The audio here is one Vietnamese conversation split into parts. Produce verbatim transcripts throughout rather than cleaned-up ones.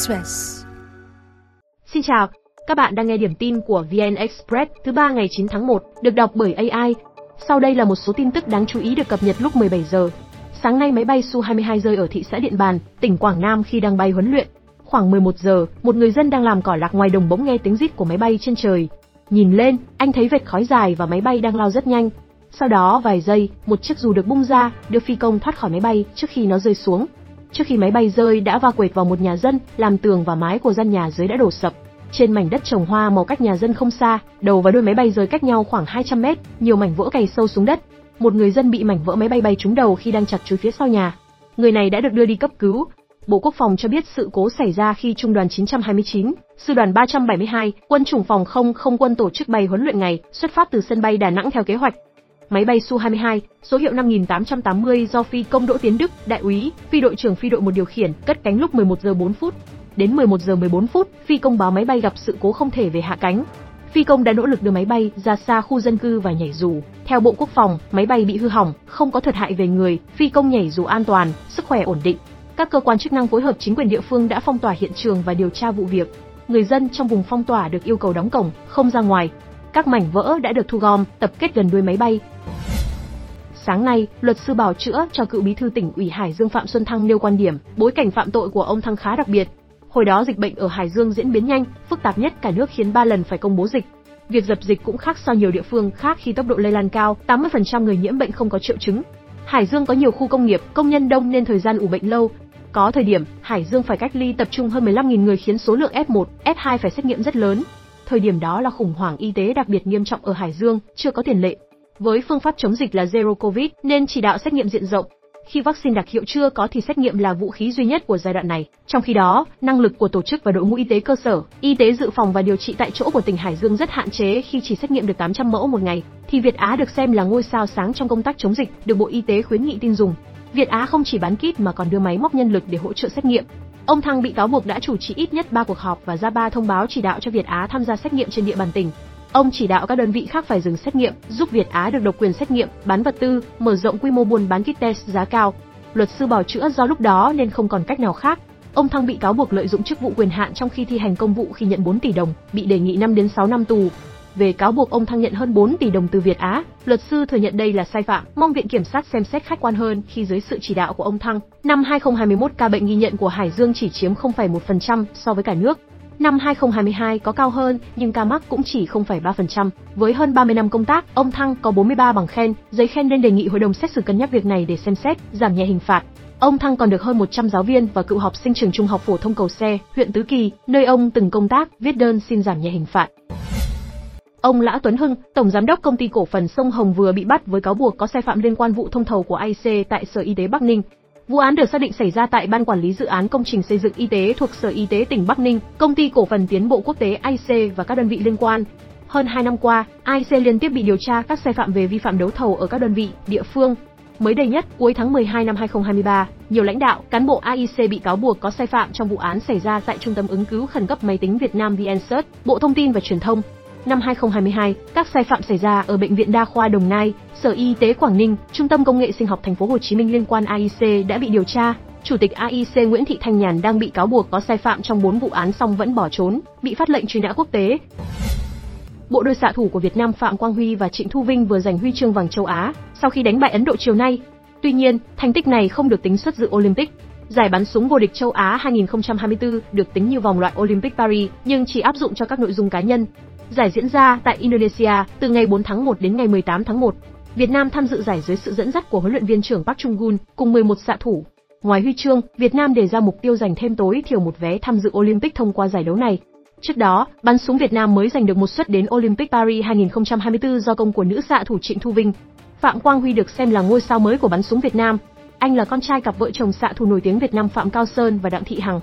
Express. Xin chào, các bạn đang nghe điểm tin của vê en Express thứ ba ngày chín tháng một, được đọc bởi a i. Sau đây là một số tin tức đáng chú ý được cập nhật lúc mười bảy giờ. Sáng nay máy bay su hai mươi hai rơi ở thị xã Điện Bàn, tỉnh Quảng Nam khi đang bay huấn luyện. Khoảng mười một giờ, một người dân đang làm cỏ lạc ngoài đồng bỗng nghe tiếng rít của máy bay trên trời. Nhìn lên, anh thấy vệt khói dài và máy bay đang lao rất nhanh. Sau đó vài giây, một chiếc dù được bung ra, đưa phi công thoát khỏi máy bay trước khi nó rơi xuống. Trước khi máy bay rơi đã va quệt vào một nhà dân, làm tường và mái của gian nhà dưới đã đổ sập. Trên mảnh đất trồng hoa màu cách nhà dân không xa, đầu và đuôi máy bay rơi cách nhau khoảng hai trăm mét, nhiều mảnh vỡ cày sâu xuống đất. Một người dân bị mảnh vỡ máy bay bay trúng đầu khi đang chặt chuối phía sau nhà. Người này đã được đưa đi cấp cứu. Bộ Quốc phòng cho biết sự cố xảy ra khi Trung đoàn chín hai chín, Sư đoàn ba bảy hai, Quân chủng phòng không không quân tổ chức bay huấn luyện ngày, xuất phát từ sân bay Đà Nẵng theo kế hoạch. Máy bay su hai mươi hai, số hiệu năm tám tám không do phi công Đỗ Tiến Đức, đại úy, phi đội trưởng phi đội một điều khiển, cất cánh lúc mười một giờ bốn phút. Đến mười một giờ mười bốn phút, phi công báo máy bay gặp sự cố không thể về hạ cánh. Phi công đã nỗ lực đưa máy bay ra xa khu dân cư và nhảy dù. Theo Bộ Quốc phòng, máy bay bị hư hỏng, không có thiệt hại về người, phi công nhảy dù an toàn, sức khỏe ổn định. Các cơ quan chức năng phối hợp chính quyền địa phương đã phong tỏa hiện trường và điều tra vụ việc. Người dân trong vùng phong tỏa được yêu cầu đóng cổng, không ra ngoài. Các mảnh vỡ đã được thu gom, tập kết gần đuôi máy bay. Sáng nay, luật sư bào chữa cho cựu bí thư tỉnh ủy Hải Dương Phạm Xuân Thăng nêu quan điểm, bối cảnh phạm tội của ông Thăng khá đặc biệt. Hồi đó dịch bệnh ở Hải Dương diễn biến nhanh, phức tạp nhất cả nước khiến ba lần phải công bố dịch. Việc dập dịch cũng khác so nhiều địa phương khác khi tốc độ lây lan cao, tám mươi phần trăm người nhiễm bệnh không có triệu chứng. Hải Dương có nhiều khu công nghiệp, công nhân đông nên thời gian ủ bệnh lâu. Có thời điểm, Hải Dương phải cách ly tập trung hơn mười lăm nghìn người khiến số lượng ép một, ép hai phải xét nghiệm rất lớn. Thời điểm đó là khủng hoảng y tế đặc biệt nghiêm trọng ở Hải Dương, chưa có tiền lệ. Với phương pháp chống dịch là Zero Covid nên chỉ đạo xét nghiệm diện rộng. Khi vaccine đặc hiệu chưa có thì xét nghiệm là vũ khí duy nhất của giai đoạn này. Trong khi đó, năng lực của tổ chức và đội ngũ y tế cơ sở, y tế dự phòng và điều trị tại chỗ của tỉnh Hải Dương rất hạn chế khi chỉ xét nghiệm được tám trăm mẫu một ngày, thì Việt Á được xem là ngôi sao sáng trong công tác chống dịch, được Bộ Y tế khuyến nghị tin dùng. Việt Á không chỉ bán kit mà còn đưa máy móc nhân lực để hỗ trợ xét nghiệm. Ông Thăng bị cáo buộc đã chủ trì ít nhất ba cuộc họp và ra ba thông báo chỉ đạo cho Việt Á tham gia xét nghiệm trên địa bàn tỉnh. Ông chỉ đạo các đơn vị khác phải dừng xét nghiệm, giúp Việt Á được độc quyền xét nghiệm, bán vật tư, mở rộng quy mô buôn bán kit test giá cao. Luật sư bào chữa do lúc đó nên không còn cách nào khác. Ông Thăng bị cáo buộc lợi dụng chức vụ quyền hạn trong khi thi hành công vụ khi nhận bốn tỷ đồng, bị đề nghị năm đến sáu năm tù. Về cáo buộc ông Thăng nhận hơn bốn tỷ đồng từ Việt Á, luật sư thừa nhận đây là sai phạm, mong Viện Kiểm sát xem xét khách quan hơn khi dưới sự chỉ đạo của ông Thăng. Năm hai không hai mốt ca bệnh ghi nhận của Hải Dương chỉ chiếm không phẩy một phần trăm so với cả nước. Năm hai không hai hai có cao hơn, nhưng ca mắc cũng chỉ không phẩy ba phần trăm. Với hơn ba mươi năm công tác, ông Thăng có bốn mươi ba bằng khen, giấy khen nên đề nghị hội đồng xét xử cân nhắc việc này để xem xét, giảm nhẹ hình phạt. Ông Thăng còn được hơn một trăm giáo viên và cựu học sinh trường trung học phổ thông Cầu Xe, huyện Tứ Kỳ, nơi ông từng công tác, viết đơn xin giảm nhẹ hình phạt. Ông Lã Tuấn Hưng, tổng giám đốc công ty cổ phần Sông Hồng vừa bị bắt với cáo buộc có sai phạm liên quan vụ thông thầu của a i xê tại Sở Y tế Bắc Ninh. Vụ án được xác định xảy ra tại Ban Quản lý Dự án Công trình Xây dựng Y tế thuộc Sở Y tế tỉnh Bắc Ninh, Công ty Cổ phần Tiến Bộ Quốc tế a i xê và các đơn vị liên quan. Hơn hai năm qua, a i xê liên tiếp bị điều tra các sai phạm về vi phạm đấu thầu ở các đơn vị, địa phương. Mới đây nhất, cuối tháng mười hai năm hai không hai ba, nhiều lãnh đạo, cán bộ a i xê bị cáo buộc có sai phạm trong vụ án xảy ra tại Trung tâm Ứng cứu Khẩn cấp Máy tính Việt Nam vê en xê e rờ tê, Bộ Thông tin và Truyền thông. Năm hai không hai hai, các sai phạm xảy ra ở Bệnh viện Đa khoa Đồng Nai, Sở Y tế Quảng Ninh, Trung tâm Công nghệ Sinh học Thành phố Hồ Chí Minh liên quan a i xê đã bị điều tra. Chủ tịch a i xê Nguyễn Thị Thanh Nhàn đang bị cáo buộc có sai phạm trong bốn vụ án song vẫn bỏ trốn, bị phát lệnh truy nã quốc tế. Bộ đôi xạ thủ của Việt Nam Phạm Quang Huy và Trịnh Thu Vinh vừa giành huy chương vàng châu Á sau khi đánh bại Ấn Độ chiều nay. Tuy nhiên, thành tích này không được tính xuất dự Olympic. Giải bắn súng vô địch châu Á hai không hai tư được tính như vòng loại Olympic Paris nhưng chỉ áp dụng cho các nội dung cá nhân. Giải diễn ra tại Indonesia từ ngày bốn tháng một đến ngày mười tám tháng một. Việt Nam tham dự giải dưới sự dẫn dắt của huấn luyện viên trưởng Park Chung-gun cùng mười một xạ thủ. Ngoài huy chương, Việt Nam đề ra mục tiêu giành thêm tối thiểu một vé tham dự Olympic thông qua giải đấu này. Trước đó, bắn súng Việt Nam mới giành được một suất đến Olympic Paris hai không hai tư do công của nữ xạ thủ Trịnh Thu Vinh. Phạm Quang Huy được xem là ngôi sao mới của bắn súng Việt Nam. Anh là con trai cặp vợ chồng xạ thủ nổi tiếng Việt Nam Phạm Cao Sơn và Đặng Thị Hằng.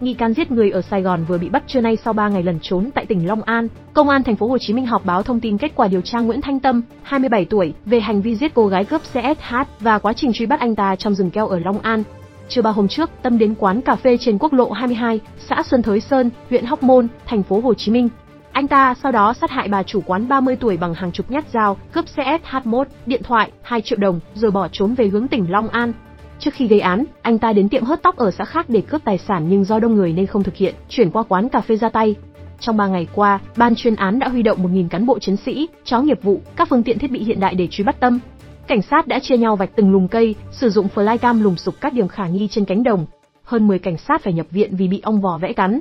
Nghi can giết người ở Sài Gòn vừa bị bắt trưa nay sau ba ngày lẩn trốn tại tỉnh Long An. Công an thành phố Hồ Chí Minh họp báo thông tin kết quả điều tra Nguyễn Thanh Tâm, hai mươi bảy tuổi, về hành vi giết cô gái cướp xe ét hát và quá trình truy bắt anh ta trong rừng keo ở Long An. Trưa ba hôm trước, Tâm đến quán cà phê trên quốc lộ hai mươi hai, xã Xuân Thới Sơn, huyện Hóc Môn, thành phố Hồ Chí Minh. Anh ta sau đó sát hại bà chủ quán ba mươi tuổi bằng hàng chục nhát dao, cướp xe ét hát một, điện thoại, hai triệu đồng rồi bỏ trốn về hướng tỉnh Long An. Trước khi gây án, anh ta đến tiệm hớt tóc ở xã khác để cướp tài sản nhưng do đông người nên không thực hiện, chuyển qua quán cà phê ra tay. Trong ba ngày qua, ban chuyên án đã huy động một nghìn cán bộ chiến sĩ, chó nghiệp vụ, các phương tiện thiết bị hiện đại để truy bắt Tâm. Cảnh sát đã chia nhau vạch từng lùm cây, sử dụng flycam lùng sục các điểm khả nghi trên cánh đồng. Hơn mười cảnh sát phải nhập viện vì bị ong vò vẽ cắn.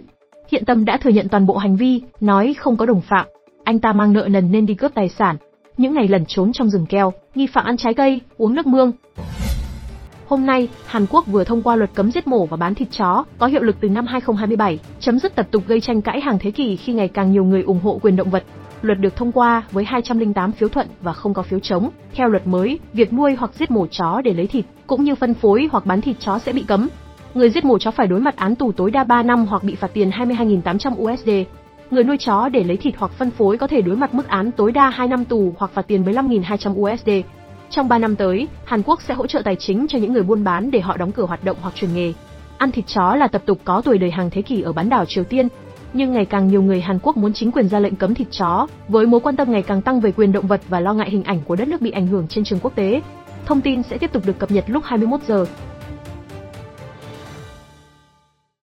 Hiện Tâm đã thừa nhận toàn bộ hành vi, nói không có đồng phạm. Anh ta mang nợ nần nên đi cướp tài sản. Những ngày lẩn trốn trong rừng keo, nghi phạm ăn trái cây, uống nước mương. Hôm nay, Hàn Quốc vừa thông qua luật cấm giết mổ và bán thịt chó, có hiệu lực từ năm hai không hai bảy, chấm dứt tập tục gây tranh cãi hàng thế kỷ khi ngày càng nhiều người ủng hộ quyền động vật. Luật được thông qua với hai trăm lẻ tám phiếu thuận và không có phiếu chống. Theo luật mới, việc nuôi hoặc giết mổ chó để lấy thịt, cũng như phân phối hoặc bán thịt chó sẽ bị cấm. Người giết mổ chó phải đối mặt án tù tối đa ba năm hoặc bị phạt tiền hai mươi hai nghìn tám trăm đô la. Người nuôi chó để lấy thịt hoặc phân phối có thể đối mặt mức án tối đa hai năm tù hoặc phạt tiền mười lăm nghìn hai trăm đô la. Trong ba năm tới, Hàn Quốc sẽ hỗ trợ tài chính cho những người buôn bán để họ đóng cửa hoạt động hoặc chuyển nghề. Ăn thịt chó là tập tục có tuổi đời hàng thế kỷ ở bán đảo Triều Tiên, nhưng ngày càng nhiều người Hàn Quốc muốn chính quyền ra lệnh cấm thịt chó, với mối quan tâm ngày càng tăng về quyền động vật và lo ngại hình ảnh của đất nước bị ảnh hưởng trên trường quốc tế. Thông tin sẽ tiếp tục được cập nhật lúc hai mươi mốt giờ.